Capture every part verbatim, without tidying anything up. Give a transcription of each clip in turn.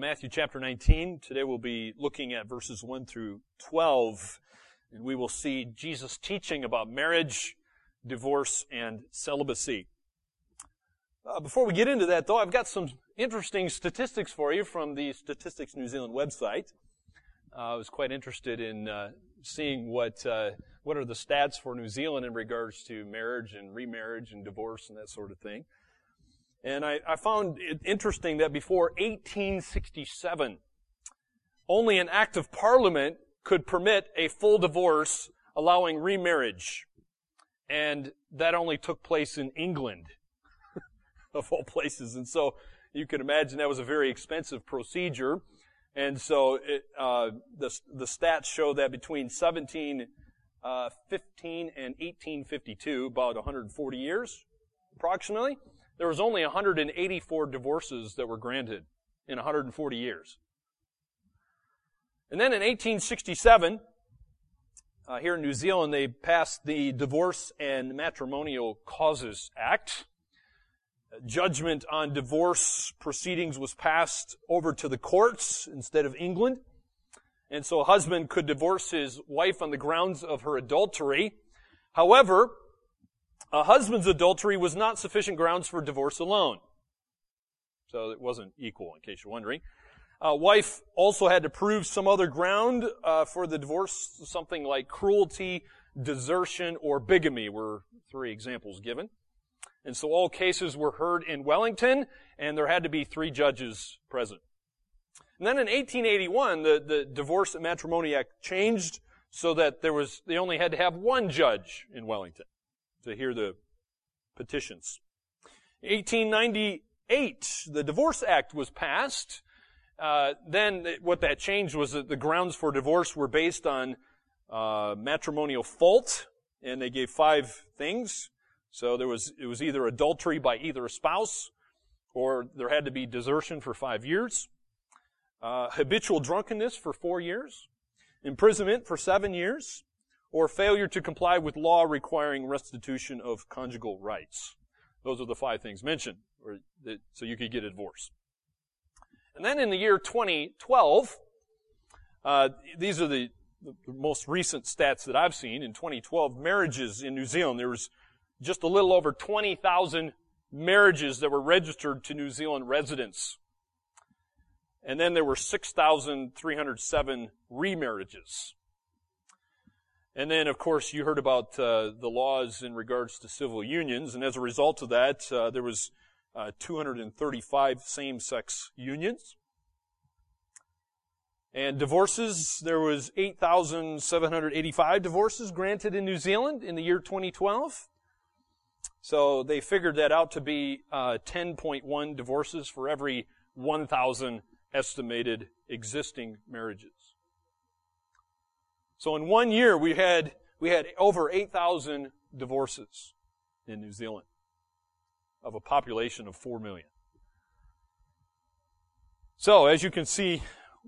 Matthew chapter nineteen. Today we'll be looking at verses one through twelve, and we will see Jesus teaching about marriage, divorce, and celibacy. Uh, before we get into that, though, I've got some interesting statistics for you from the Statistics New Zealand website. Uh, I was quite interested in uh, seeing what uh, what are the stats for New Zealand in regards to marriage and remarriage and divorce and that sort of thing. And I, I found it interesting that before eighteen sixty-seven, only an act of parliament could permit a full divorce allowing remarriage. And that only took place in England, of all places. And so you can imagine that was a very expensive procedure. And so it, uh, the, the stats show that between seventeen fifteen and eighteen fifty-two, about one hundred forty years approximately, there was only one hundred eighty-four divorces that were granted in one hundred forty years. And then in eighteen sixty-seven, uh, here in New Zealand, they passed the Divorce and Matrimonial Causes Act. A judgment on divorce proceedings was passed over to the courts instead of England. And so a husband could divorce his wife on the grounds of her adultery. However, a husband's adultery was not sufficient grounds for divorce alone. So it wasn't equal, in case you're wondering. A wife also had to prove some other ground uh, for the divorce, something like cruelty, desertion, or bigamy were three examples given. And so all cases were heard in Wellington, and there had to be three judges present. And then in eighteen eighty-one, the, the Divorce and Matrimony Act changed so that there was they only had to have one judge in Wellington to hear the petitions. In eighteen ninety-eight, the Divorce Act was passed. Uh, then what that changed was that the grounds for divorce were based on uh, matrimonial fault, and they gave five things. So there was it was either adultery by either a spouse, or there had to be desertion for five years, uh, habitual drunkenness for four years, imprisonment for seven years, or failure to comply with law requiring restitution of conjugal rights. Those are the five things mentioned, or that, so you could get a divorce. And then in the year twenty twelve, uh, these are the, the most recent stats that I've seen. In twenty twelve, marriages in New Zealand, there was just a little over twenty thousand marriages that were registered to New Zealand residents. And then there were six thousand three hundred seven remarriages. And then, of course, you heard about uh, the laws in regards to civil unions, and as a result of that, uh, there was uh, two hundred thirty-five same-sex unions. And divorces, there was eight thousand seven hundred eighty-five divorces granted in New Zealand in the year twenty twelve. So they figured that out to be uh, ten point one divorces for every one thousand estimated existing marriages. So in one year, we had we had over eight thousand divorces in New Zealand of a population of four million. So as you can see,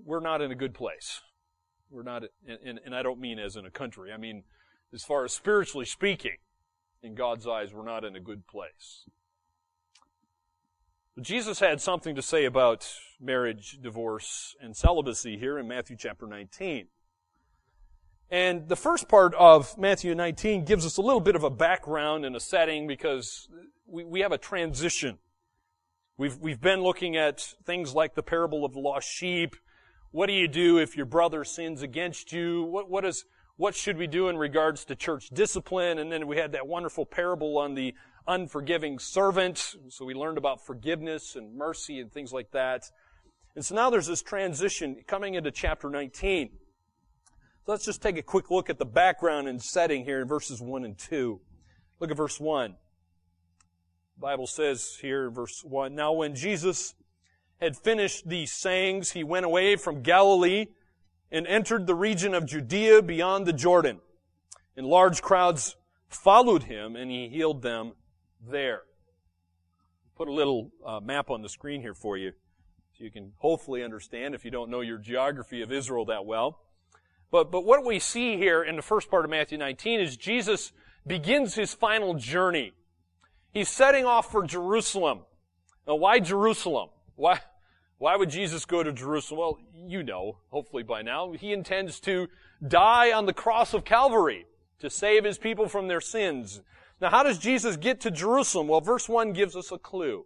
we're not in a good place. We're not, and, and I don't mean as in a country. I mean, as far as spiritually speaking, in God's eyes, we're not in a good place. But Jesus had something to say about marriage, divorce, and celibacy here in Matthew chapter nineteen. And the first part of Matthew nineteen gives us a little bit of a background and a setting because we, we have a transition. We've, we've been looking at things like the parable of the lost sheep. What do you do if your brother sins against you? What, what is, what should we do in regards to church discipline? And then we had that wonderful parable on the unforgiving servant. So we learned about forgiveness and mercy and things like that. And so now there's this transition coming into chapter nineteen. So let's just take a quick look at the background and setting here in verses one and two. Look at verse one. The Bible says here in verse one, "Now when Jesus had finished these sayings, he went away from Galilee and entered the region of Judea beyond the Jordan. And large crowds followed him, and he healed them there." Put a little uh, map on the screen here for you, so you can hopefully understand if you don't know your geography of Israel that well. But, but what we see here in the first part of Matthew nineteen is Jesus begins his final journey. He's setting off for Jerusalem. Now, why Jerusalem? Why, Why would Jesus go to Jerusalem? Well, you know, hopefully by now, he intends to die on the cross of Calvary to save his people from their sins. Now, how does Jesus get to Jerusalem? Well, verse one gives us a clue.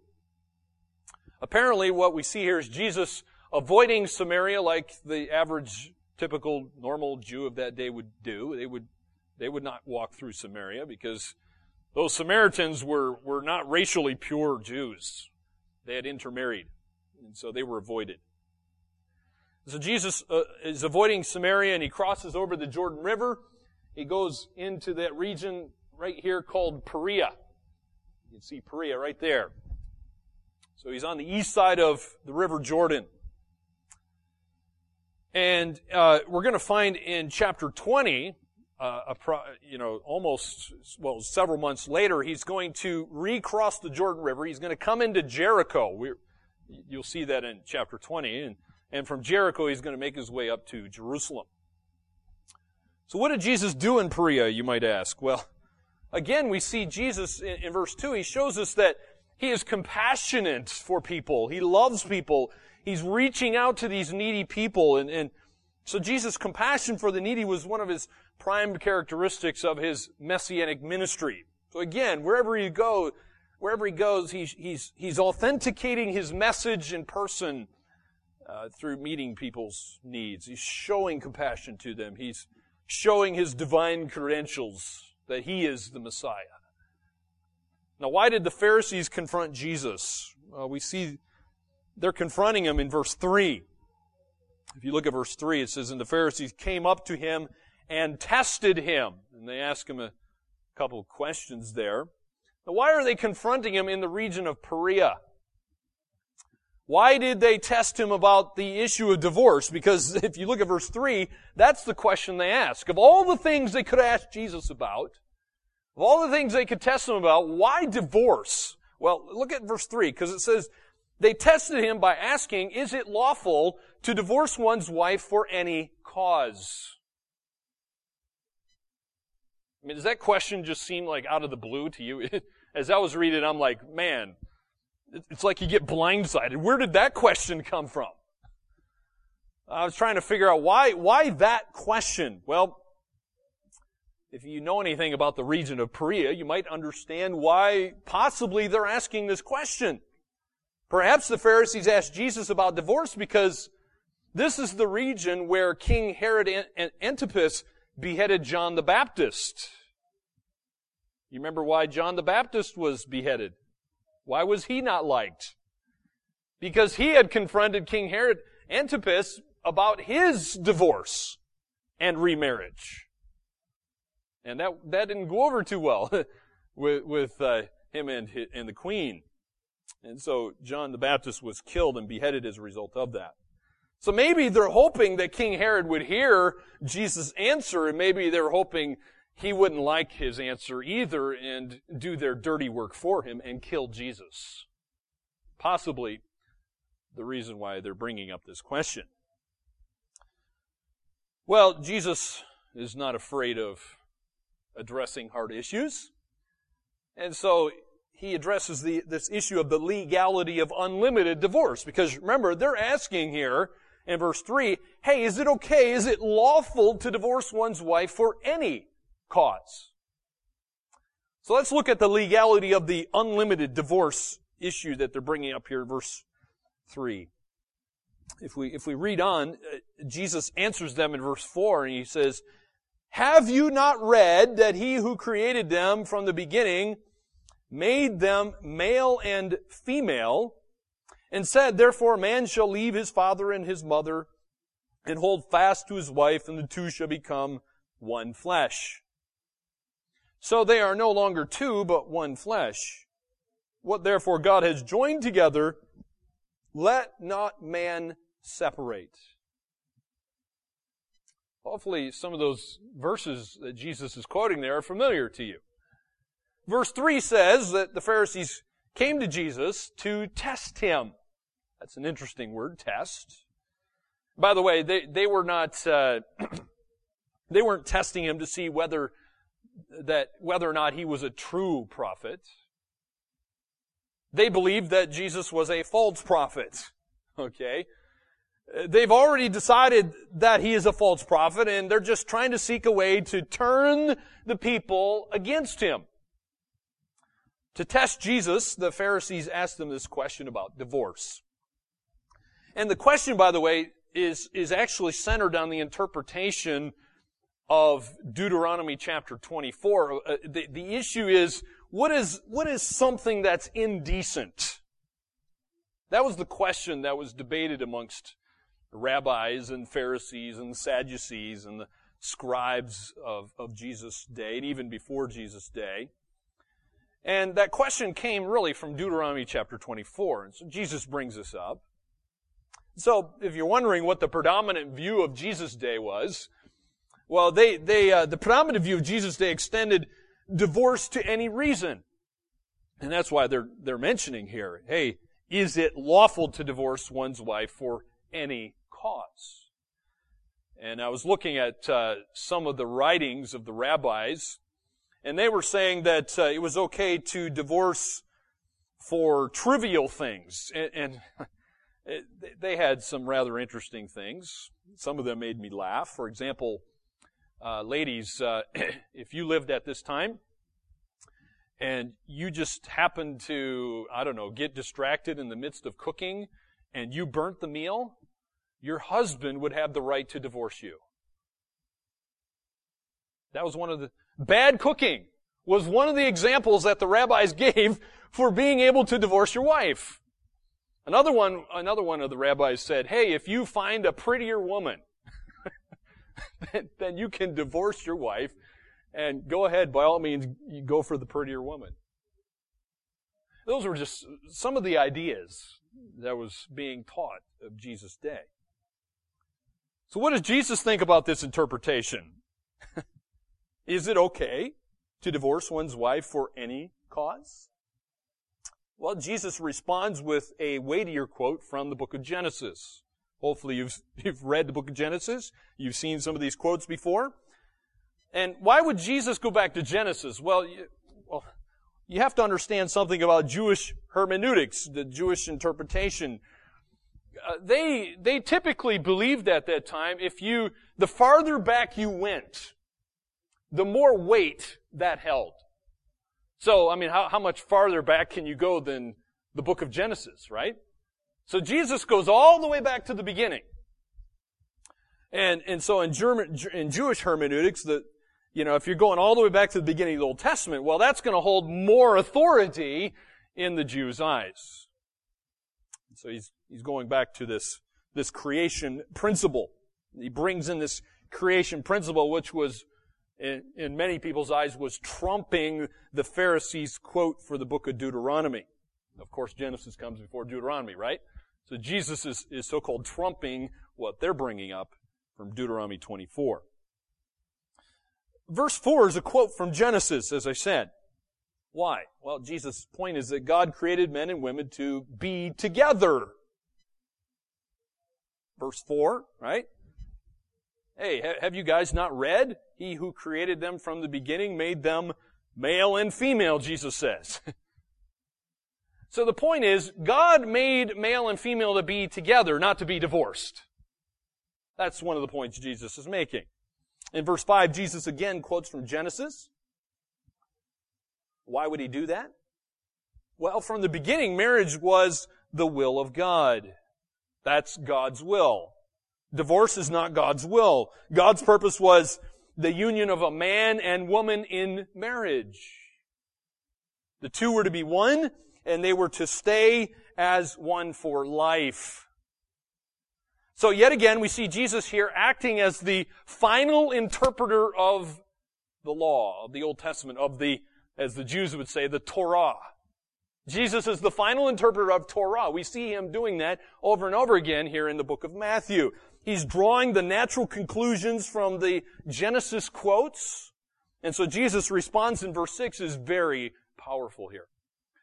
Apparently, what we see here is Jesus avoiding Samaria like the average, typical, normal Jew of that day would do. They would, they would not walk through Samaria because those Samaritans were, were not racially pure Jews. They had intermarried. And so they were avoided. So Jesus uh, is avoiding Samaria, and he crosses over the Jordan River. He goes into that region right here called Perea. You can see Perea right there. So he's on the east side of the River Jordan. And uh, we're going to find in chapter twenty, uh, a pro, you know, almost, well, several months later, he's going to recross the Jordan River. He's going to come into Jericho. We're, You'll see that in chapter twenty. And, and from Jericho, he's going to make his way up to Jerusalem. So what did Jesus do in Perea, you might ask? Well, again, we see Jesus in, in verse two. He shows us that he is compassionate for people. He loves people. He's reaching out to these needy people. And, and so Jesus' compassion for the needy was one of his prime characteristics of his messianic ministry. So again, wherever you go, Wherever he goes, he's, he's, he's authenticating his message in person uh, through meeting people's needs. He's showing compassion to them. He's showing his divine credentials that he is the Messiah. Now, why did the Pharisees confront Jesus? Uh, we see they're confronting him in verse three. If you look at verse three, it says, "And the Pharisees came up to him and tested him." And they asked him a couple of questions there. Now, why are they confronting him in the region of Perea? Why did they test him about the issue of divorce? Because if you look at verse three, that's the question they ask. Of all the things they could ask Jesus about, of all the things they could test him about, why divorce? Well, look at verse three, because it says, they tested him by asking, "Is it lawful to divorce one's wife for any cause?" I mean, does that question just seem like out of the blue to you? As I was reading, I'm like, man, it's like you get blindsided. Where did that question come from? I was trying to figure out why, why that question? Well, if you know anything about the region of Perea, you might understand why possibly they're asking this question. Perhaps the Pharisees asked Jesus about divorce because this is the region where King Herod Antipas beheaded John the Baptist. You remember why John the Baptist was beheaded? Why was he not liked? Because he had confronted King Herod Antipas about his divorce and remarriage. And that, that didn't go over too well with, with uh, him and, and the queen. And so John the Baptist was killed and beheaded as a result of that. So maybe they're hoping that King Herod would hear Jesus' answer, and maybe they're hoping he wouldn't like his answer either and do their dirty work for him and kill Jesus. Possibly the reason why they're bringing up this question. Well, Jesus is not afraid of addressing hard issues, and so he addresses the, this issue of the legality of unlimited divorce. Because remember, they're asking here, in verse three, hey, is it okay, is it lawful to divorce one's wife for any cause? So let's look at the legality of the unlimited divorce issue that they're bringing up here in verse three. If we, if we read on, Jesus answers them in verse four, and he says, "Have you not read that he who created them from the beginning made them male and female, and said, therefore man shall leave his father and his mother, and hold fast to his wife, and the two shall become one flesh. So they are no longer two, but one flesh. What therefore God has joined together, let not man separate." Hopefully some of those verses that Jesus is quoting there are familiar to you. Verse three says that the Pharisees came to Jesus to test him. That's an interesting word, test. By the way, they, they were not, uh, they weren't testing him to see whether that, whether or not he was a true prophet. They believed that Jesus was a false prophet. Okay? They've already decided that he is a false prophet, and they're just trying to seek a way to turn the people against him. To test Jesus, the Pharisees asked them this question about divorce. And the question, by the way, is, is actually centered on the interpretation of Deuteronomy chapter twenty-four. Uh, the, the issue is, what is, what is something that's indecent? That was the question that was debated amongst rabbis and Pharisees and Sadducees and the scribes of, of Jesus' day and even before Jesus' day. And that question came really from Deuteronomy chapter twenty-four. And so Jesus brings this up. So if you're wondering what the predominant view of Jesus' day was, well, they, they, uh, the predominant view of Jesus' day extended divorce to any reason. And that's why they're, they're mentioning here, hey, is it lawful to divorce one's wife for any cause? And I was looking at uh, some of the writings of the rabbis, and they were saying that uh, it was okay to divorce for trivial things. And, and it, they had some rather interesting things. Some of them made me laugh. For example, uh, ladies, uh, if you lived at this time, and you just happened to, I don't know, get distracted in the midst of cooking, and you burnt the meal, your husband would have the right to divorce you. That was one of the... Bad cooking was one of the examples that the rabbis gave for being able to divorce your wife. Another one, another one of the rabbis said, hey, if you find a prettier woman, then you can divorce your wife. And go ahead, by all means, you go for the prettier woman. Those were just some of the ideas that was being taught of Jesus' day. So what does Jesus think about this interpretation? Is it okay to divorce one's wife for any cause? Well, Jesus responds with a weightier quote from the book of Genesis. Hopefully you've, you've read the book of Genesis. You've seen some of these quotes before. And why would Jesus go back to Genesis? Well you, well, you have to understand something about Jewish hermeneutics, the Jewish interpretation. Uh, they they typically believed at that time, if you the farther back you went, the more weight that held. So, I mean, how, how much farther back can you go than the book of Genesis, right? So Jesus goes all the way back to the beginning. And and so in German in Jewish hermeneutics, the You know, if you're going all the way back to the beginning of the Old Testament, well, that's going to hold more authority in the Jews' eyes. So he's he's going back to this, this creation principle. He brings in this creation principle, which was, in, in many people's eyes, was trumping the Pharisees' quote for the book of Deuteronomy. Of course, Genesis comes before Deuteronomy, right? So Jesus is, is so-called trumping what they're bringing up from Deuteronomy twenty-four. Verse four is a quote from Genesis, as I said. Why? Well, Jesus' point is that God created men and women to be together. Verse four, right? Hey, have you guys not read? He who created them from the beginning made them male and female, Jesus says. So the point is, God made male and female to be together, not to be divorced. That's one of the points Jesus is making. In verse five, Jesus again quotes from Genesis. Why would he do that? Well, from the beginning, marriage was the will of God. That's God's will. Divorce is not God's will. God's purpose was the union of a man and woman in marriage. The two were to be one, and they were to stay as one for life. So yet again, we see Jesus here acting as the final interpreter of the law, of the Old Testament, of the, as the Jews would say, the Torah. Jesus is the final interpreter of Torah. We see him doing that over and over again here in the book of Matthew. He's drawing the natural conclusions from the Genesis quotes. And so Jesus' response in verse six is very powerful here.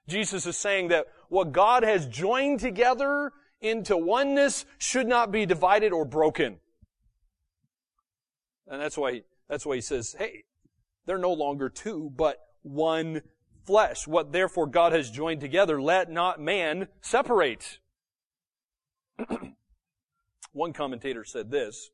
Jesus is saying that what God has joined together into oneness should not be divided or broken. And that's why, that's why he says, hey, they're no longer two, but one flesh. What therefore God has joined together, let not man separate. One commentator said this: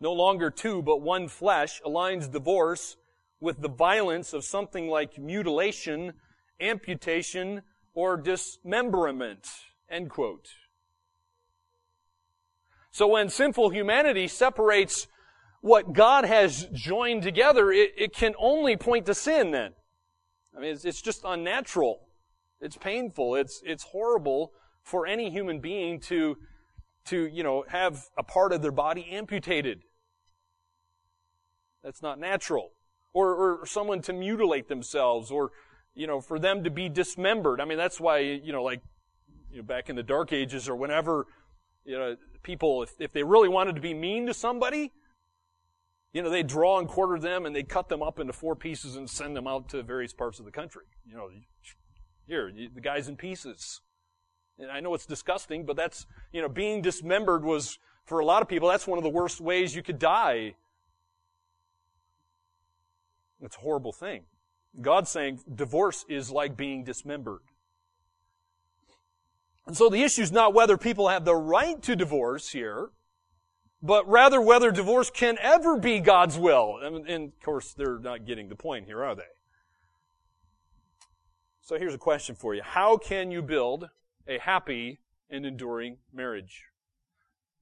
no longer two, but one flesh aligns divorce with the violence of something like mutilation, amputation, or dismemberment. End quote. So when sinful humanity separates what God has joined together, it, it can only point to sin then. I mean, it's, it's just unnatural. It's painful. It's, it's horrible for any human being to, to, you know, have a part of their body amputated. That's not natural. Or, or someone to mutilate themselves, or, you know, for them to be dismembered. I mean, that's why, you know, like, you know, back in the Dark Ages or whenever, you know, people, if, if they really wanted to be mean to somebody, you know, they'd draw and quarter them and they'd cut them up into four pieces and send them out to various parts of the country. You know, here, the guy's in pieces. And I know it's disgusting, but that's, you know, being dismembered was, for a lot of people, that's one of the worst ways you could die. It's a horrible thing. God's saying divorce is like being dismembered. And so the issue is not whether people have the right to divorce here, but rather whether divorce can ever be God's will. And, and of course, they're not getting the point here, are they? So here's a question for you. How can you build a happy and enduring marriage?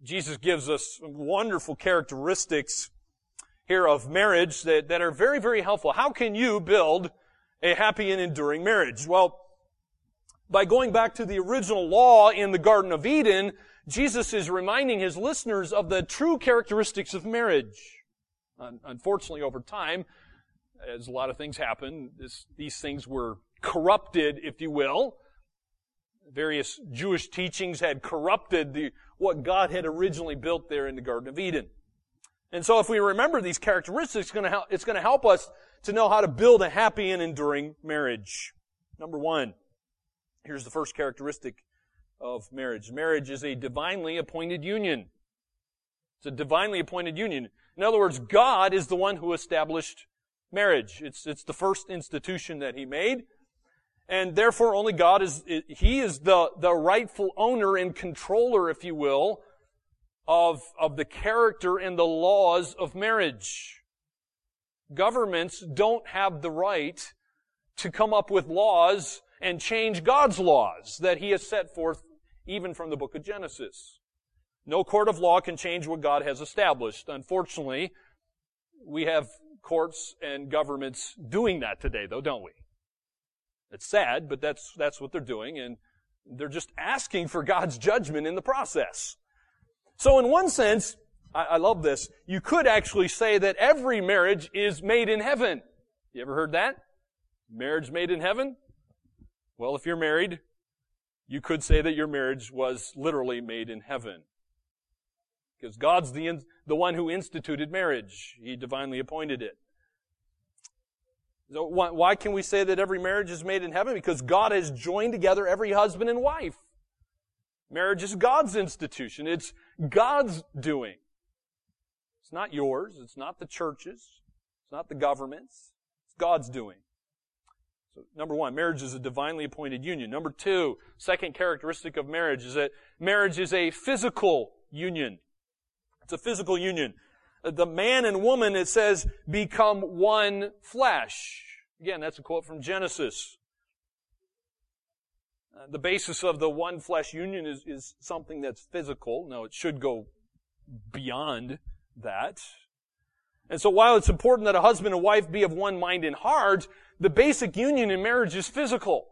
Jesus gives us wonderful characteristics here of marriage that, that are very, very helpful. How can you build a happy and enduring marriage? Well, by going back to the original law in the Garden of Eden, Jesus is reminding his listeners of the true characteristics of marriage. Unfortunately, over time, as a lot of things happen, this, these things were corrupted, if you will. Various Jewish teachings had corrupted the, what God had originally built there in the Garden of Eden. And so if we remember these characteristics, it's going to help, it's going to help us to know how to build a happy and enduring marriage. Number one, here's the first characteristic of marriage. Marriage is a divinely appointed union. It's a divinely appointed union. In other words, God is the one who established marriage. It's, it's the first institution that he made. And therefore, only God is, he is the, the rightful owner and controller, if you will, of, of the character and the laws of marriage. Governments don't have the right to come up with laws and change God's laws that he has set forth even from the book of Genesis. No court of law can change what God has established. Unfortunately, we have courts and governments doing that today, though, don't we? It's sad, but that's that's what they're doing, and they're just asking for God's judgment in the process. So in one sense, I, I love this, you could actually say that every marriage is made in heaven. You ever heard that? Marriage made in heaven? Well, if you're married, you could say that your marriage was literally made in heaven. Because God's the, in, the one who instituted marriage. He divinely appointed it. So why, why can we say that every marriage is made in heaven? Because God has joined together every husband and wife. Marriage is God's institution. It's God's doing. It's not yours. It's not the church's. It's not the government's. It's God's doing. So, number one, marriage is a divinely appointed union. Number two, second characteristic of marriage is that marriage is a physical union. It's a physical union. The man and woman, it says, become one flesh. Again, that's a quote from Genesis. Uh, the basis of the one flesh union is, is something that's physical. Now, it should go beyond that. And so while it's important that a husband and wife be of one mind and heart, the basic union in marriage is physical.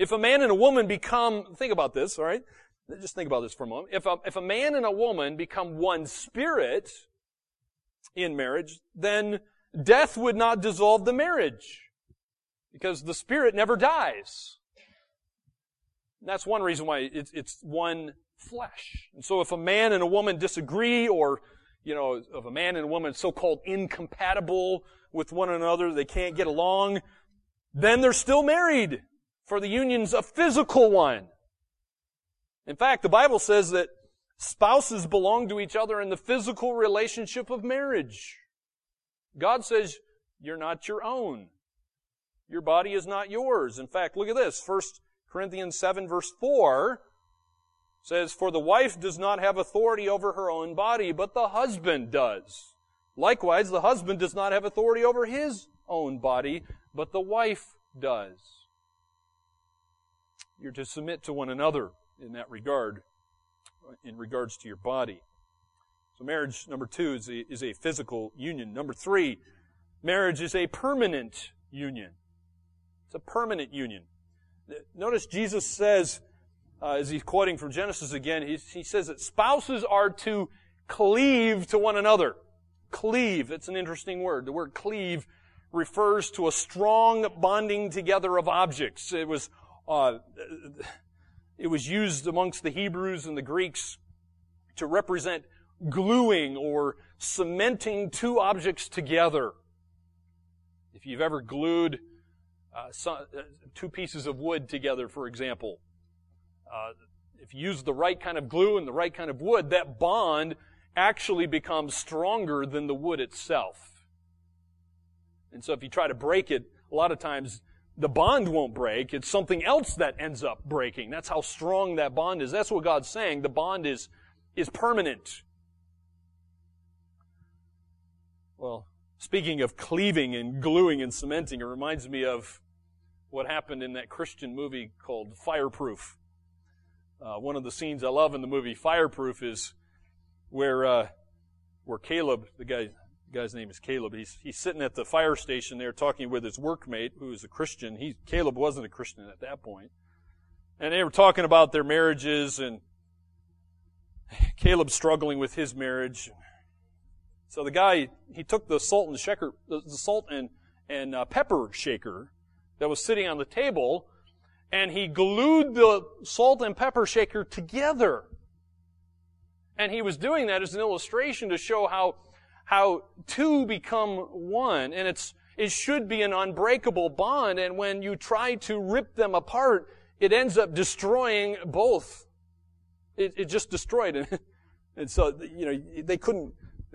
If a man and a woman become, think about this, all right? Just think about this for a moment. If a, if a man and a woman become one spirit in marriage, then death would not dissolve the marriage because the spirit never dies. That's one reason why it's, it's one flesh. And so if a man and a woman disagree, or, you know, if a man and a woman is so-called incompatible with one another, they can't get along, then they're still married, for the union's a physical one. In fact, the Bible says that spouses belong to each other in the physical relationship of marriage. God says, you're not your own. Your body is not yours. In fact, look at this, First Corinthians seven, verse four, says, "For the wife does not have authority over her own body, but the husband does. Likewise, the husband does not have authority over his own body, but the wife does." You're to submit to one another in that regard, in regards to your body. So marriage, number two, is a, is a physical union. Number three, marriage is a permanent union. It's a permanent union. Notice Jesus says, uh, as he's quoting from Genesis again, he, he says that spouses are to cleave to one another. Cleave, that's an interesting word. The word cleave refers to a strong bonding together of objects. It was uh, it was used amongst the Hebrews and the Greeks to represent gluing or cementing two objects together. If you've ever glued uh, some, uh, two pieces of wood together, for example, uh, if you use the right kind of glue and the right kind of wood, that bond actually becomes stronger than the wood itself. And so if you try to break it, a lot of times the bond won't break. It's something else that ends up breaking. That's how strong that bond is. That's what God's saying. The bond is, is permanent. Well, speaking of cleaving and gluing and cementing, it reminds me of what happened in that Christian movie called Fireproof. Uh, one of the scenes I love in the movie Fireproof is where uh, where Caleb, the guy... The guy's name is Caleb. He's he's sitting at the fire station there talking with his workmate, who is a Christian. He Caleb wasn't a Christian at that point. And they were talking about their marriages, and Caleb's struggling with his marriage. So the guy, he took the salt and shaker, the salt and and uh, pepper shaker that was sitting on the table, and he glued the salt and pepper shaker together. And he was doing that as an illustration to show how How two become one, and it's it should be an unbreakable bond, and when you try to rip them apart, it ends up destroying both. It, it just destroyed it. And so, you know, they couldn't,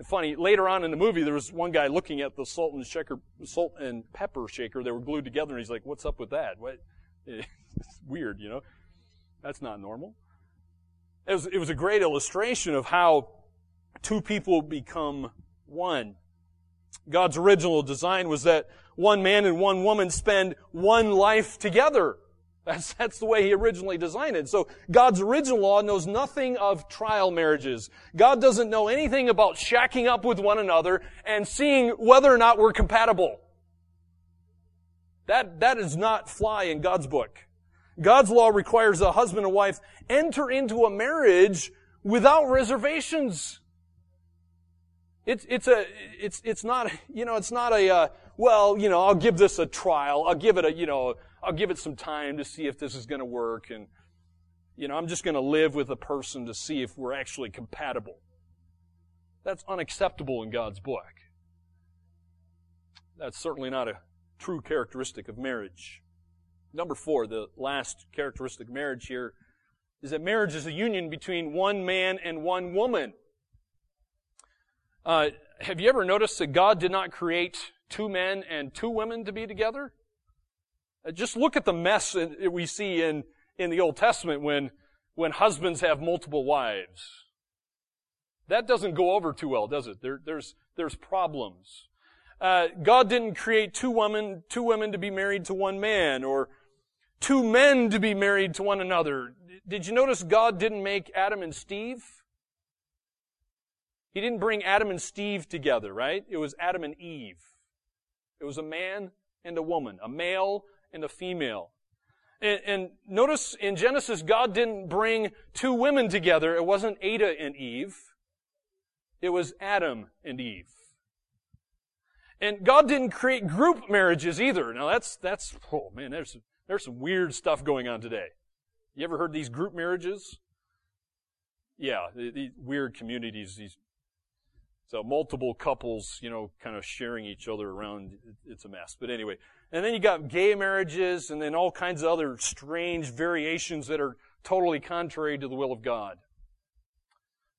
funny, later on in the movie, there was one guy looking at the salt and shaker, salt and pepper shaker, they were glued together, and he's like, "What's up with that? What?" It's weird, you know. That's not normal. It was, it was a great illustration of how two people become one. God's original design was that one man and one woman spend one life together. That's, that's the way He originally designed it. So God's original law knows nothing of trial marriages. God doesn't know anything about shacking up with one another and seeing whether or not we're compatible. That, that does not fly in God's book. God's law requires a husband and wife enter into a marriage without reservations. It's it's a it's it's not you know it's not a uh, well you know I'll give this a trial I'll give it a you know I'll give it some time to see if this is going to work, and you know I'm just going to live with a person to see if we're actually compatible. That's unacceptable in God's book. That's certainly not a true characteristic of marriage. Number four, the last characteristic of marriage here, is that marriage is a union between one man and one woman. Uh, have you ever noticed that God did not create two men and two women to be together? Uh, just look at the mess that we see in, in the Old Testament when, when husbands have multiple wives. That doesn't go over too well, does it? There, there's, there's problems. Uh, God didn't create two women, two women to be married to one man, or two men to be married to one another. Did you notice God didn't make Adam and Steve? He didn't bring Adam and Steve together, right? It was Adam and Eve. It was a man and a woman, a male and a female. And, and notice in Genesis, God didn't bring two women together. It wasn't Ada and Eve. It was Adam and Eve. And God didn't create group marriages either. Now that's, that's, oh man, there's, there's some weird stuff going on today. You ever heard these group marriages? Yeah, these weird communities, these, so multiple couples, you know, kind of sharing each other around. It's a mess. But anyway, and then you got gay marriages and then all kinds of other strange variations that are totally contrary to the will of God.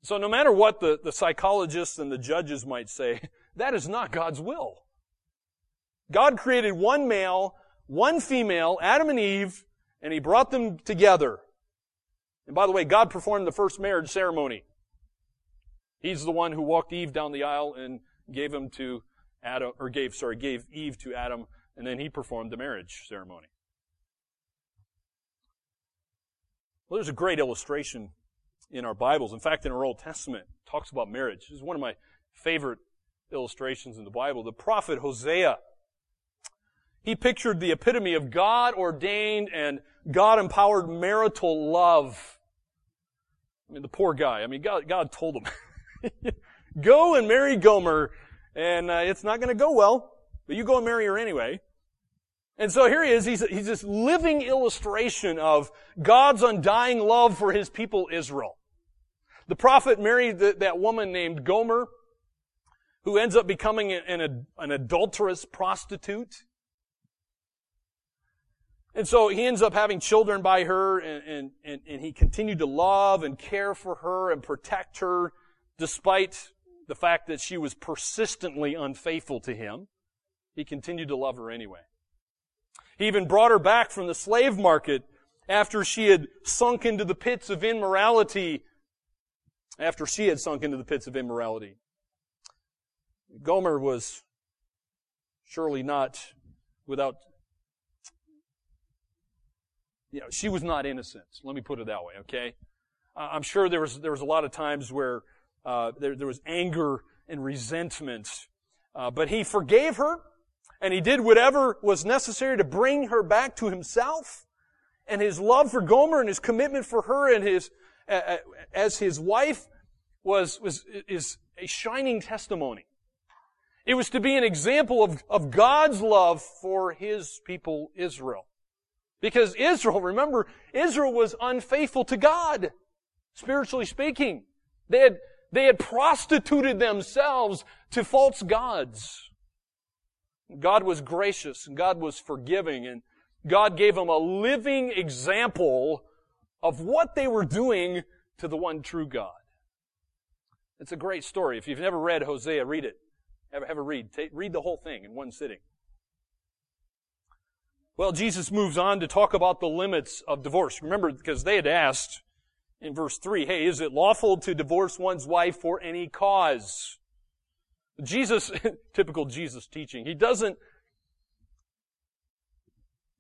So no matter what the, the psychologists and the judges might say, that is not God's will. God created one male, one female, Adam and Eve, and He brought them together. And by the way, God performed the first marriage ceremony. He's the one who walked Eve down the aisle and gave him to Adam, or gave, sorry, gave Eve to Adam, and then he performed the marriage ceremony. Well, there's a great illustration in our Bibles. In fact, in our Old Testament, it talks about marriage. This is one of my favorite illustrations in the Bible. The prophet Hosea, he pictured the epitome of God-ordained and God-empowered marital love. I mean, the poor guy. I mean, God, God told him, go and marry Gomer, and uh, it's not going to go well, but you go and marry her anyway. And so here he is. He's, he's this living illustration of God's undying love for his people Israel. The prophet married the, that woman named Gomer, who ends up becoming an, an, an adulterous prostitute. And so he ends up having children by her, and, and, and he continued to love and care for her and protect her despite the fact that she was persistently unfaithful to him. He continued to love her anyway. He even brought her back from the slave market after she had sunk into the pits of immorality. After she had sunk into the pits of immorality. Gomer was surely not without, you know, she was not innocent. Let me put it that way, okay? I'm sure there was, there was a lot of times where uh, there, there was anger and resentment. Uh, but he forgave her. And he did whatever was necessary to bring her back to himself. And his love for Gomer and his commitment for her and his, uh, as his wife was, was, is a shining testimony. It was to be an example of, of God's love for his people Israel. Because Israel, remember, Israel was unfaithful to God, spiritually speaking. They had, they had prostituted themselves to false gods. God was gracious, and God was forgiving, and God gave them a living example of what they were doing to the one true God. It's a great story. If you've never read Hosea, read it. Have, have a read. Take, read the whole thing in one sitting. Well, Jesus moves on to talk about the limits of divorce. Remember, because they had asked in verse three, hey, is it lawful to divorce one's wife for any cause? Jesus, typical Jesus teaching, he doesn't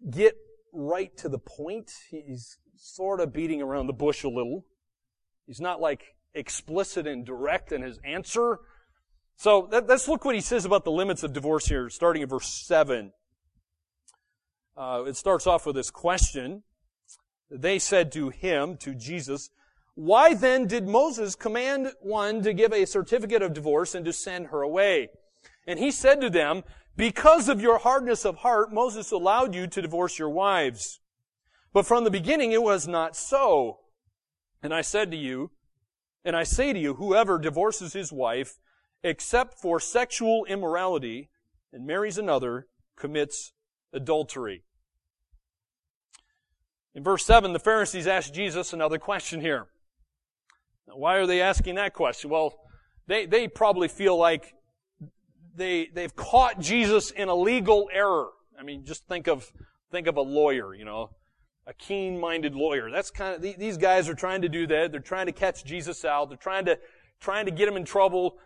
get right to the point. He's sort of beating around the bush a little. He's not like explicit and direct in his answer. So that, let's look what he says about the limits of divorce here, starting at verse seven. Uh, it starts off with this question. They said to him, to Jesus, why then did Moses command one to give a certificate of divorce and to send her away? And he said to them, because of your hardness of heart, Moses allowed you to divorce your wives. But from the beginning it was not so. And I said to you, and I say to you, whoever divorces his wife, except for sexual immorality, and marries another, commits adultery. In verse seven, the Pharisees asked Jesus another question here. Why are they asking that question? Well, they, they probably feel like they, they've caught Jesus in a legal error. I mean, just think of, think of a lawyer, you know, a keen-minded lawyer. That's kind of, these guys are trying to do that. They're trying to catch Jesus out. They're trying to, trying to get him in trouble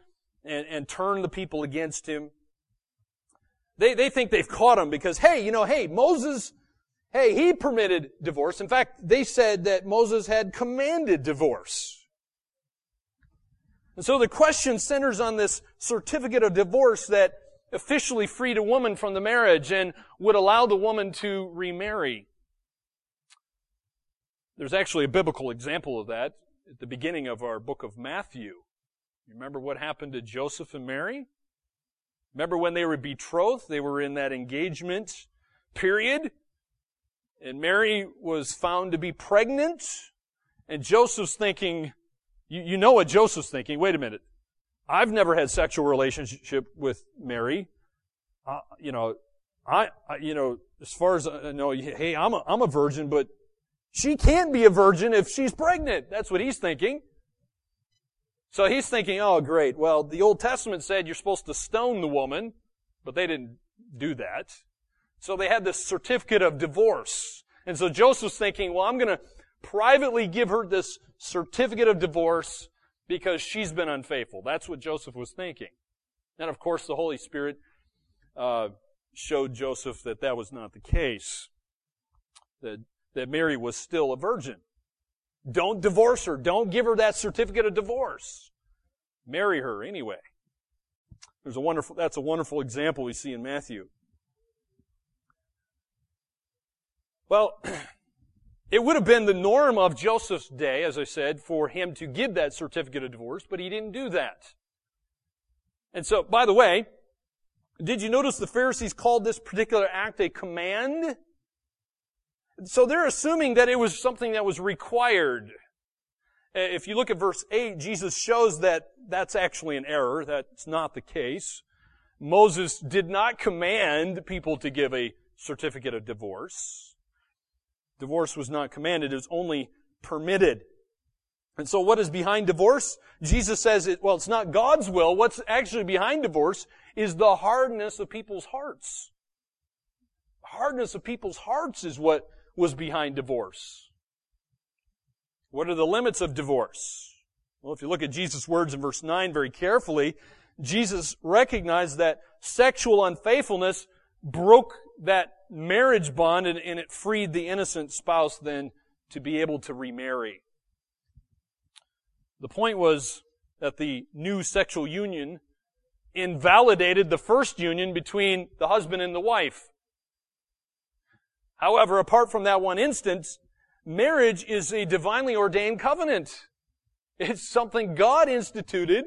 and, and turn the people against him. They, they think they've caught him because, hey, you know, hey, Moses, hey, he permitted divorce. In fact, they said that Moses had commanded divorce. And so the question centers on this certificate of divorce that officially freed a woman from the marriage and would allow the woman to remarry. There's actually a biblical example of that at the beginning of our book of Matthew. Remember what happened to Joseph and Mary? Remember when they were betrothed? They were in that engagement period. And Mary was found to be pregnant. And Joseph's thinking, you know what Joseph's thinking. Wait a minute. I've never had sexual relationship with Mary. Uh, you know, I, I, you know, as far as I know, hey, I'm a, I'm a virgin, but she can't be a virgin if she's pregnant. That's what he's thinking. So he's thinking, oh, great. Well, the Old Testament said you're supposed to stone the woman, but they didn't do that. So they had this certificate of divorce. And so Joseph's thinking, well, I'm going to privately give her this certificate of divorce because she's been unfaithful. That's what Joseph was thinking. And of course, the Holy Spirit uh, showed Joseph that that was not the case, that, that Mary was still a virgin. Don't divorce her. Don't give her that certificate of divorce. Marry her anyway. There's a wonderful, that's a wonderful example we see in Matthew. Well, it would have been the norm of Joseph's day, as I said, for him to give that certificate of divorce, but he didn't do that. And so, by the way, did you notice the Pharisees called this particular act a command? So they're assuming that it was something that was required. If you look at verse eight, Jesus shows that that's actually an error. That's not the case. Moses did not command people to give a certificate of divorce. Divorce was not commanded. It was only permitted. And so what is behind divorce? Jesus says, it, well, it's not God's will. What's actually behind divorce is the hardness of people's hearts. The hardness of people's hearts is what was behind divorce. What are the limits of divorce? Well, if you look at Jesus' words in verse nine very carefully, Jesus recognized that sexual unfaithfulness broke that marriage bond, and, and it freed the innocent spouse then to be able to remarry. The point was that the new sexual union invalidated the first union between the husband and the wife. However, apart from that one instance, marriage is a divinely ordained covenant. It's something God instituted.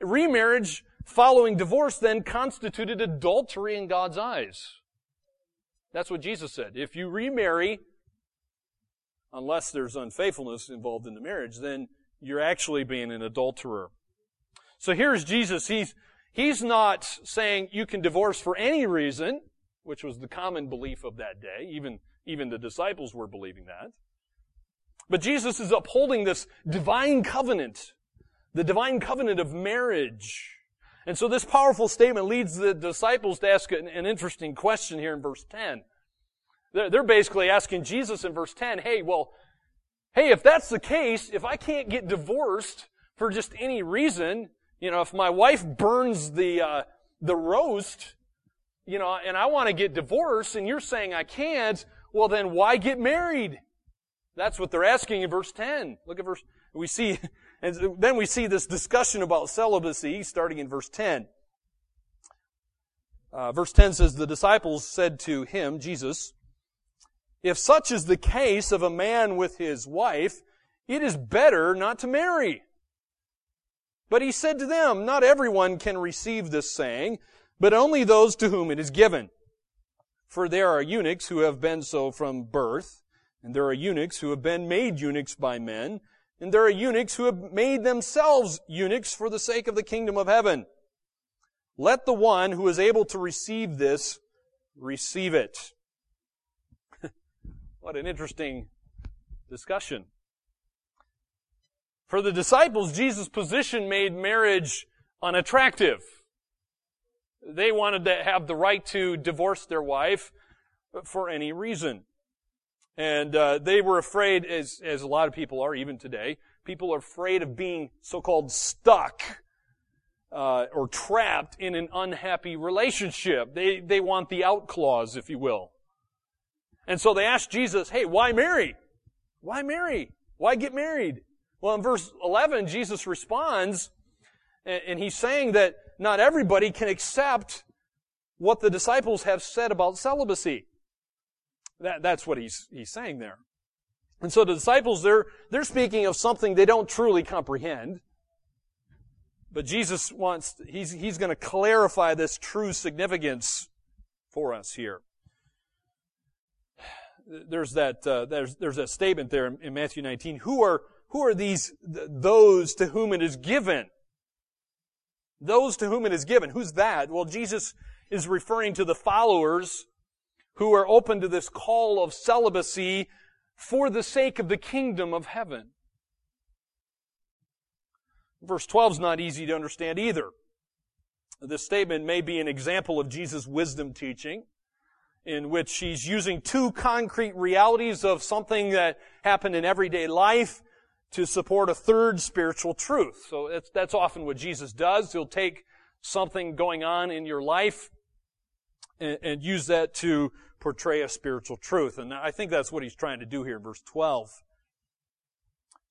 Remarriage following divorce then constituted adultery in God's eyes. That's what Jesus said. If you remarry, unless there's unfaithfulness involved in the marriage, then you're actually being an adulterer. So here's Jesus. He's, he's not saying you can divorce for any reason, which was the common belief of that day. Even, even the disciples were believing that. But Jesus is upholding this divine covenant, the divine covenant of marriage. And so this powerful statement leads the disciples to ask an, an interesting question here in verse ten. They're, they're basically asking Jesus in verse ten, hey, well, hey, if that's the case, if I can't get divorced for just any reason, you know, if my wife burns the, uh, the roast, you know, and I want to get divorced, and you're saying I can't, well, then why get married? That's what they're asking in verse ten. Look at verse, we see, and then we see this discussion about celibacy starting in verse ten. Uh, verse ten says, the disciples said to him, Jesus, if such is the case of a man with his wife, it is better not to marry. But he said to them, not everyone can receive this saying, but only those to whom it is given. For there are eunuchs who have been so from birth, and there are eunuchs who have been made eunuchs by men, and there are eunuchs who have made themselves eunuchs for the sake of the kingdom of heaven. Let the one who is able to receive this, receive it. What an interesting discussion. For the disciples, Jesus' position made marriage unattractive. They wanted to have the right to divorce their wife for any reason. And uh, they were afraid, as, as a lot of people are even today, people are afraid of being so-called stuck uh, or trapped in an unhappy relationship. They, they want the out clause, if you will. And so they asked Jesus, hey, why marry? Why marry? Why get married? Well, in verse eleven, Jesus responds, and, and he's saying that not everybody can accept what the disciples have said about celibacy. That, that's what he's, he's saying there. And so the disciples, they're, they're speaking of something they don't truly comprehend. But Jesus wants, he's, he's going to clarify this true significance for us here. There's that, uh, there's, there's that statement there in, in Matthew nineteen. Who are, who are these, th- those to whom it is given? Those to whom it is given. Who's that? Well, Jesus is referring to the followers who are open to this call of celibacy for the sake of the kingdom of heaven. Verse twelve is not easy to understand either. This statement may be an example of Jesus' wisdom teaching. in which she's using two concrete realities of something that happened in everyday life to support a third spiritual truth. So that's, that's often what Jesus does. He'll take something going on in your life and, and use that to portray a spiritual truth. And I think that's what he's trying to do here in verse twelve.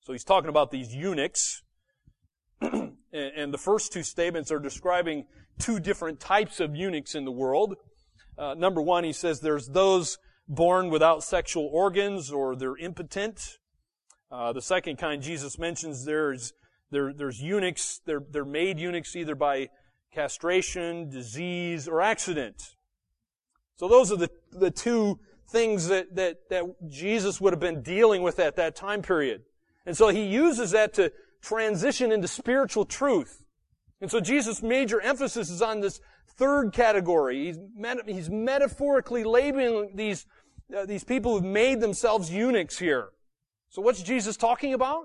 So he's talking about these eunuchs. And the first two statements are describing two different types of eunuchs in the world. Uh, number one, he says there's those born without sexual organs or they're impotent. Uh, the second kind Jesus mentions, there's there, there's eunuchs, they're, they're made eunuchs either by castration, disease, or accident. So those are the, the two things that, that, that Jesus would have been dealing with at that time period. And so he uses that to transition into spiritual truth. And so Jesus' major emphasis is on this third category. He's, met, he's metaphorically labeling these, uh, these people who've made themselves eunuchs here. So what's Jesus talking about?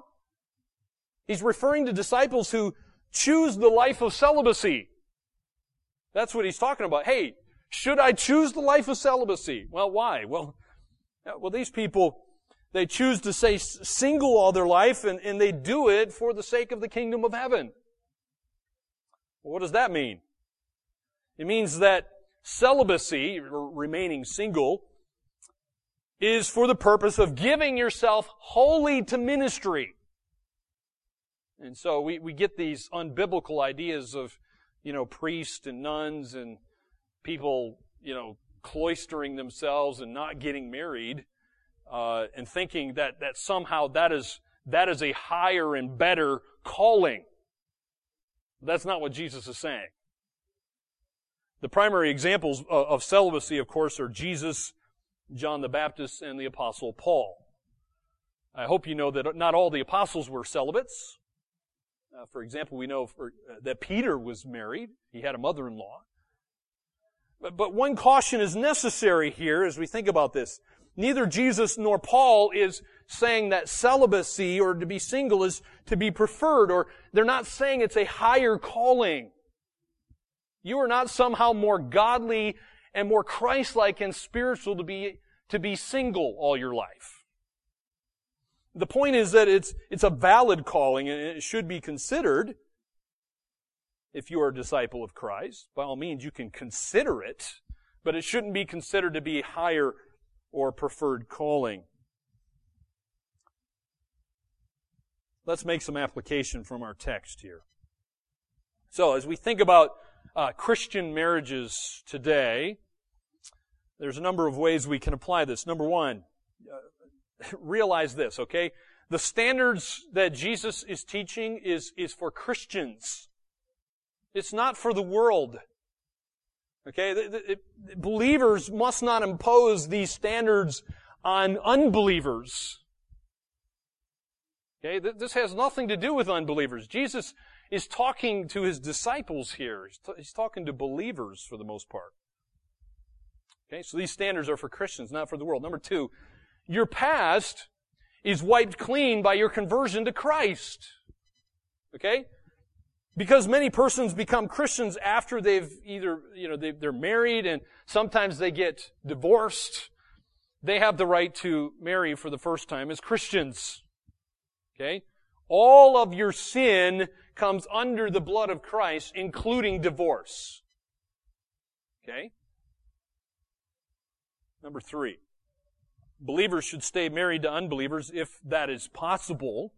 He's referring to disciples who choose the life of celibacy. That's what he's talking about. Hey, should I choose the life of celibacy? Well, why? Well, well, these people, they choose to stay single all their life, and, and they do it for the sake of the kingdom of heaven. Well, what does that mean? It means that celibacy, or remaining single, is for the purpose of giving yourself wholly to ministry. And so we, we get these unbiblical ideas of, you know, priests and nuns and people, you know, cloistering themselves and not getting married. Uh, and thinking that, that somehow that is, that is a higher and better calling. That's not what Jesus is saying. The primary examples of, of celibacy, of course, are Jesus, John the Baptist, and the Apostle Paul. I hope you know that not all the apostles were celibates. Uh, for example, we know for, uh, that Peter was married. He had a mother-in-law. But, but one caution is necessary here as we think about this. Neither Jesus nor Paul is saying that celibacy or to be single is to be preferred, or they're not saying it's a higher calling. You are not somehow more godly and more Christ-like and spiritual to be, to be single all your life. The point is that it's, it's a valid calling and it should be considered. If you are a disciple of Christ, by all means you can consider it, but it shouldn't be considered to be higher or preferred calling. Let's make some application from our text here. So, as we think about uh, Christian marriages today, there's a number of ways we can apply this. Number one, uh, realize this, okay? The standards that Jesus is teaching is, is for Christians. It's not for the world. Okay, the, the, the believers must not impose these standards on unbelievers. Okay, th- this has nothing to do with unbelievers. Jesus is talking to his disciples here. He's, t- he's talking to believers for the most part. Okay, so these standards are for Christians, not for the world. Number two, your past is wiped clean by your conversion to Christ. Okay? Because many persons become Christians after they've either, you know, they, they're married and sometimes they get divorced. They have the right to marry for the first time as Christians. Okay? All of your sin comes under the blood of Christ, including divorce. Okay? Number three. Believers should stay married to unbelievers if that is possible.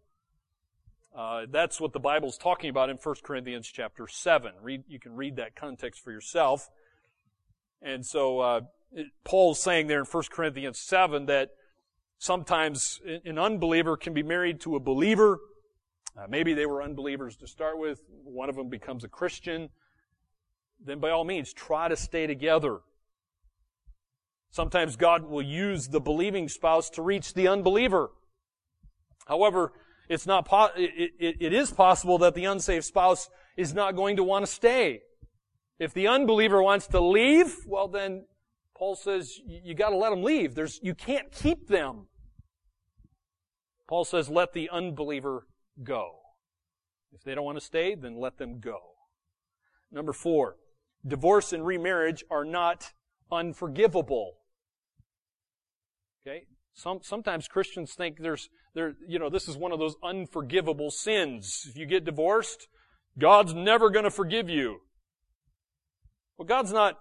Uh, that's what the Bible's talking about in First Corinthians chapter seven. Read, you can read that context for yourself. And so uh, it, Paul's saying there in First Corinthians seven that sometimes an unbeliever can be married to a believer. Uh, maybe they were unbelievers to start with. One of them becomes a Christian. Then by all means, try to stay together. Sometimes God will use the believing spouse to reach the unbeliever. However, It's not. Po- it, it, it is possible that the unsaved spouse is not going to want to stay. If the unbeliever wants to leave, well, then Paul says you, you got to let them leave. There's you can't keep them. Paul says let the unbeliever go. If they don't want to stay, then let them go. Number four, divorce and remarriage are not unforgivable. Okay? Some, sometimes Christians think there's, there, you know, this is one of those unforgivable sins. If you get divorced, God's never going to forgive you. Well, God's not,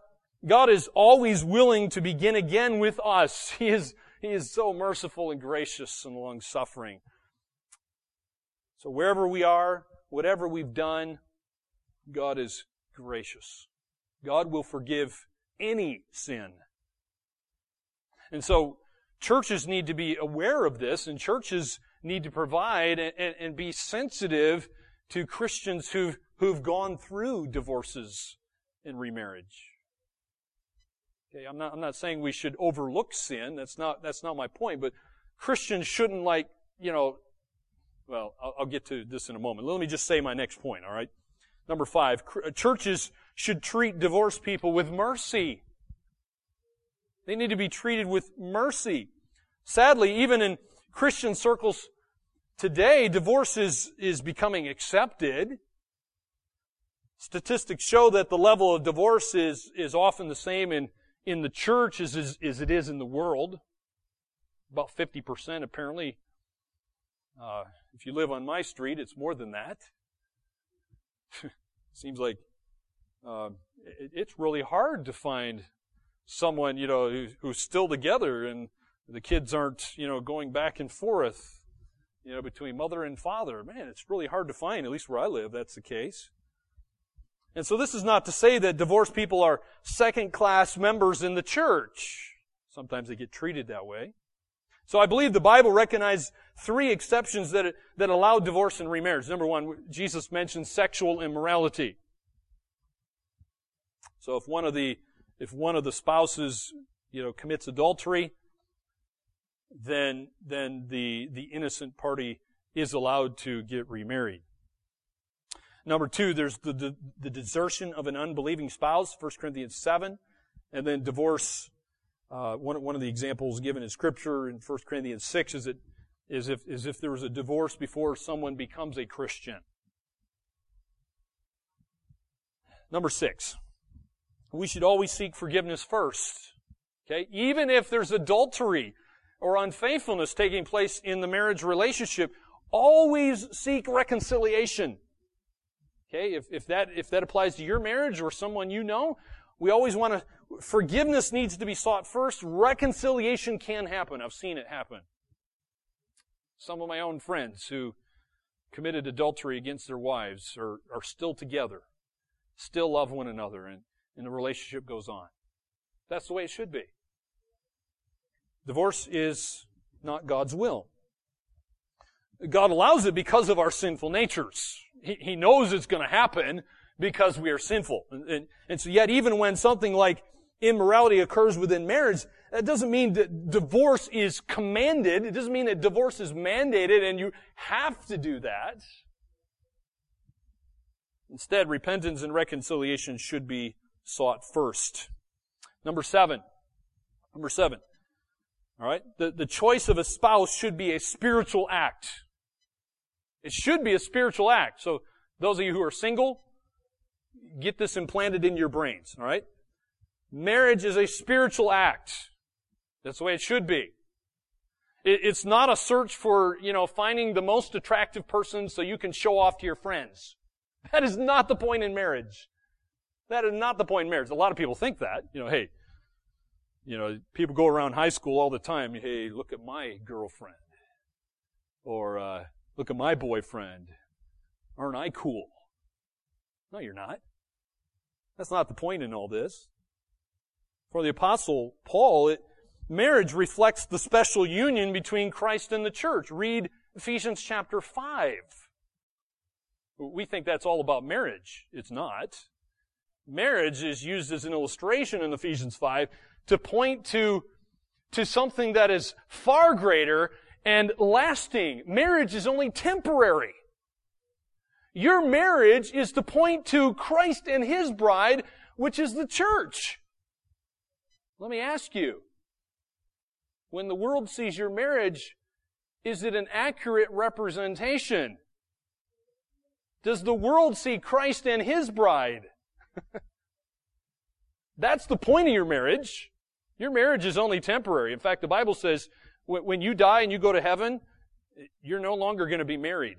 God is always willing to begin again with us. He is, He is so merciful and gracious and long-suffering. So wherever we are, whatever we've done, God is gracious. God will forgive any sin. And so churches need to be aware of this, and churches need to provide and, and, and be sensitive to Christians who've, who've gone through divorces and remarriage. Okay, I'm not, I'm not saying we should overlook sin. That's not, that's not my point. But Christians shouldn't, like, you know, well, I'll, I'll get to this in a moment. Let me just say my next point, all right? Number five, churches should treat divorced people with mercy. They need to be treated with mercy. Sadly, even in Christian circles today, divorce is, is becoming accepted. Statistics show that the level of divorce is, is often the same in, in the church as, as, as it is in the world. About fifty percent, apparently. Uh, if you live on my street, it's more than that. Seems like uh, it, it's really hard to find someone, you know, who, who's still together and the kids aren't, you know, going back and forth, you know, between mother and father. Man, it's really hard to find. At least where I live, that's the case. And so this is not to say that divorced people are second-class members in the church. Sometimes they get treated that way. So I believe the Bible recognizes three exceptions that, that allow divorce and remarriage. Number one, Jesus mentions sexual immorality. So if one of the, if one of the spouses, you know, commits adultery, then, then the, the innocent party is allowed to get remarried. Number two, there's the, the, the desertion of an unbelieving spouse, First Corinthians seven. And then divorce, uh, one, one of the examples given in Scripture in First Corinthians six is, it, is, if, is if there was a divorce before someone becomes a Christian. Number six, we should always seek forgiveness first. Okay? Even if there's adultery or unfaithfulness taking place in the marriage relationship, always seek reconciliation. Okay, if, if that if that applies to your marriage or someone you know, we always want to, forgiveness needs to be sought first. Reconciliation can happen. I've seen it happen. Some of my own friends who committed adultery against their wives are, are still together, still love one another, and, and the relationship goes on. That's the way it should be. Divorce is not God's will. God allows it because of our sinful natures. He, he knows it's going to happen because we are sinful. And, and, and so yet even when something like immorality occurs within marriage, that doesn't mean that divorce is commanded. It doesn't mean that divorce is mandated and you have to do that. Instead, repentance and reconciliation should be sought first. Number seven. Number seven. All right? The, the choice of a spouse should be a spiritual act. It should be a spiritual act. So those of you who are single, get this implanted in your brains, all right? Marriage is a spiritual act. That's the way it should be. It, it's not a search for, you know, finding the most attractive person so you can show off to your friends. That is not the point in marriage. That is not the point in marriage. A lot of people think that. You know, hey, you know, people go around high school all the time, hey, look at my girlfriend. Or, uh, look at my boyfriend. Aren't I cool? No, you're not. That's not the point in all this. For the Apostle Paul, it, marriage reflects the special union between Christ and the church. Read Ephesians chapter five. We think that's all about marriage. It's not. Marriage is used as an illustration in Ephesians five to point to, to something that is far greater and lasting. Marriage is only temporary. Your marriage is to point to Christ and His bride, which is the church. Let me ask you, when the world sees your marriage, is it an accurate representation? Does the world see Christ and His bride? That's the point of your marriage. Your marriage is only temporary. In fact, the Bible says when you die and you go to heaven, you're no longer going to be married.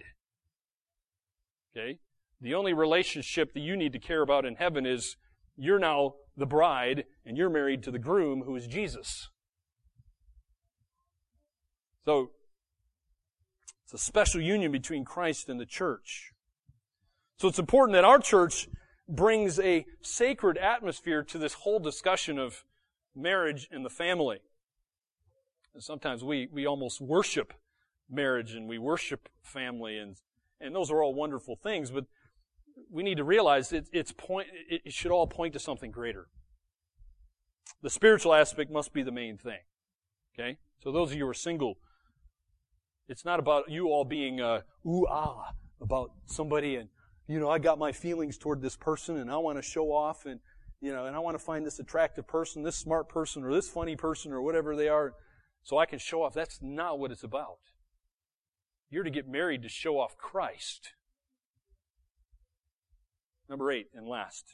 Okay? The only relationship that you need to care about in heaven is you're now the bride and you're married to the groom who is Jesus. So, it's a special union between Christ and the church. So it's important that our church brings a sacred atmosphere to this whole discussion of marriage and the family. And sometimes we, we almost worship marriage and we worship family, and and those are all wonderful things, but we need to realize it, it's point, it should all point to something greater. The spiritual aspect must be the main thing. Okay? So those of you who are single, it's not about you all being uh, ooh-ah about somebody and, you know, I got my feelings toward this person and I want to show off and, you know, and I want to find this attractive person, this smart person or this funny person or whatever they are so I can show off. That's not what it's about. You're to get married to show off Christ. Number eight and last.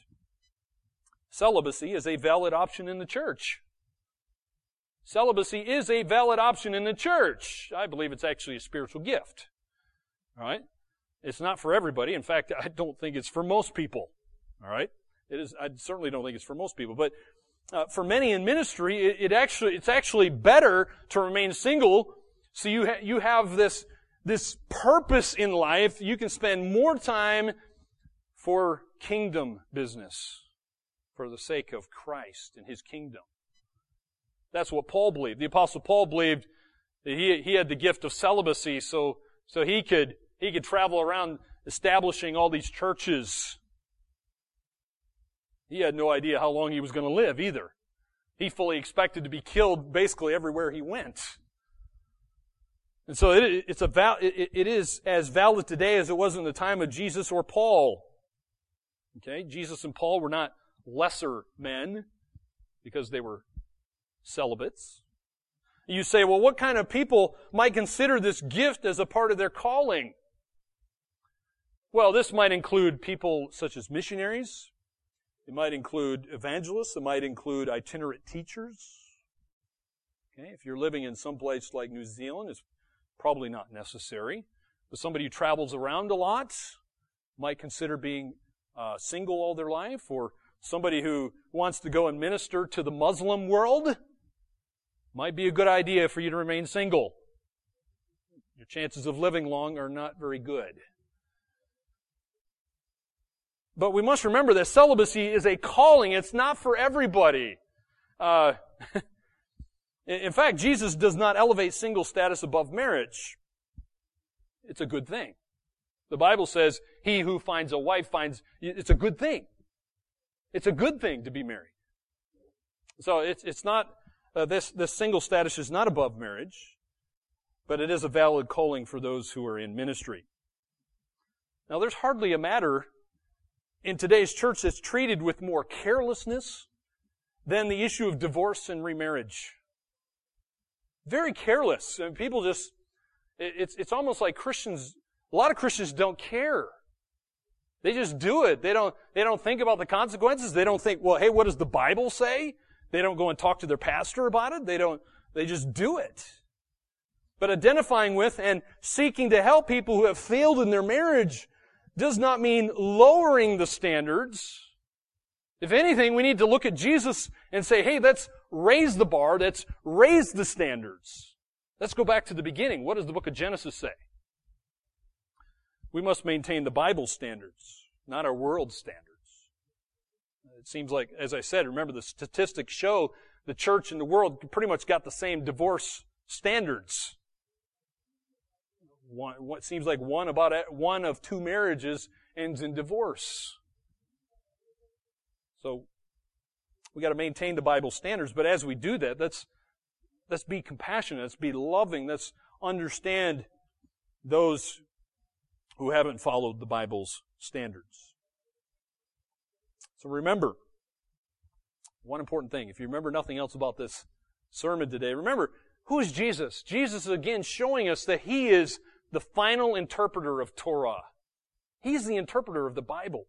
Celibacy is a valid option in the church. Celibacy is a valid option in the church. I believe it's actually a spiritual gift. All right? It's not for everybody. In fact, I don't think it's for most people. All right? It is, I certainly don't think it's for most people. But uh, for many in ministry, it, it actually it's actually better to remain single so you, ha- you have this, this purpose in life. You can spend more time for kingdom business, for the sake of Christ and His kingdom. That's what Paul believed. The Apostle Paul believed that he, he had the gift of celibacy, so, so he could, he could travel around establishing all these churches. He had no idea how long he was going to live either. He fully expected to be killed basically everywhere he went. And so it, it's a val, it, it is as valid today as it was in the time of Jesus or Paul. Okay, Jesus and Paul were not lesser men because they were celibates. You say, well, what kind of people might consider this gift as a part of their calling? Well, this might include people such as missionaries. It might include evangelists. It might include itinerant teachers. Okay, if you're living in some place like New Zealand, it's probably not necessary. But somebody who travels around a lot might consider being Uh, single all their life, or somebody who wants to go and minister to the Muslim world, might be a good idea for you to remain single. Your chances of living long are not very good. But we must remember that celibacy is a calling. It's not for everybody. Uh, in fact, Jesus does not elevate single status above marriage. It's a good thing. The Bible says, he who finds a wife finds... It's a good thing. It's a good thing to be married. So it's it's not... Uh, this, this single status is not above marriage, but it is a valid calling for those who are in ministry. Now, there's hardly a matter in today's church that's treated with more carelessness than the issue of divorce and remarriage. Very careless. And people just... It, it's it's almost like Christians... A lot of Christians don't care. They just do it. They don't, they don't think about the consequences. They don't think, well, hey, what does the Bible say? They don't go and talk to their pastor about it. They don't, they just do it. But identifying with and seeking to help people who have failed in their marriage does not mean lowering the standards. If anything, we need to look at Jesus and say, hey, let's raise the bar. Let's raise the standards. Let's go back to the beginning. What does the book of Genesis say? We must maintain the Bible standards, not our world standards. It seems like, as I said, remember the statistics show the church and the world pretty much got the same divorce standards. One, what seems like one about one of two marriages ends in divorce. So we got to maintain the Bible standards, but as we do that, let's let's be compassionate, let's be loving, let's understand those who haven't followed the Bible's standards. So remember, one important thing, if you remember nothing else about this sermon today, remember, who is Jesus? Jesus is again showing us that He is the final interpreter of Torah. He's the interpreter of the Bible.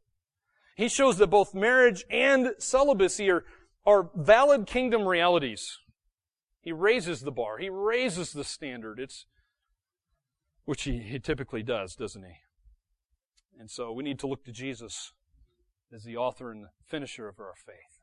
He shows that both marriage and celibacy are are valid kingdom realities. He raises the bar. He raises the standard. It's which he, he typically does, doesn't he? And so we need to look to Jesus as the author and finisher of our faith.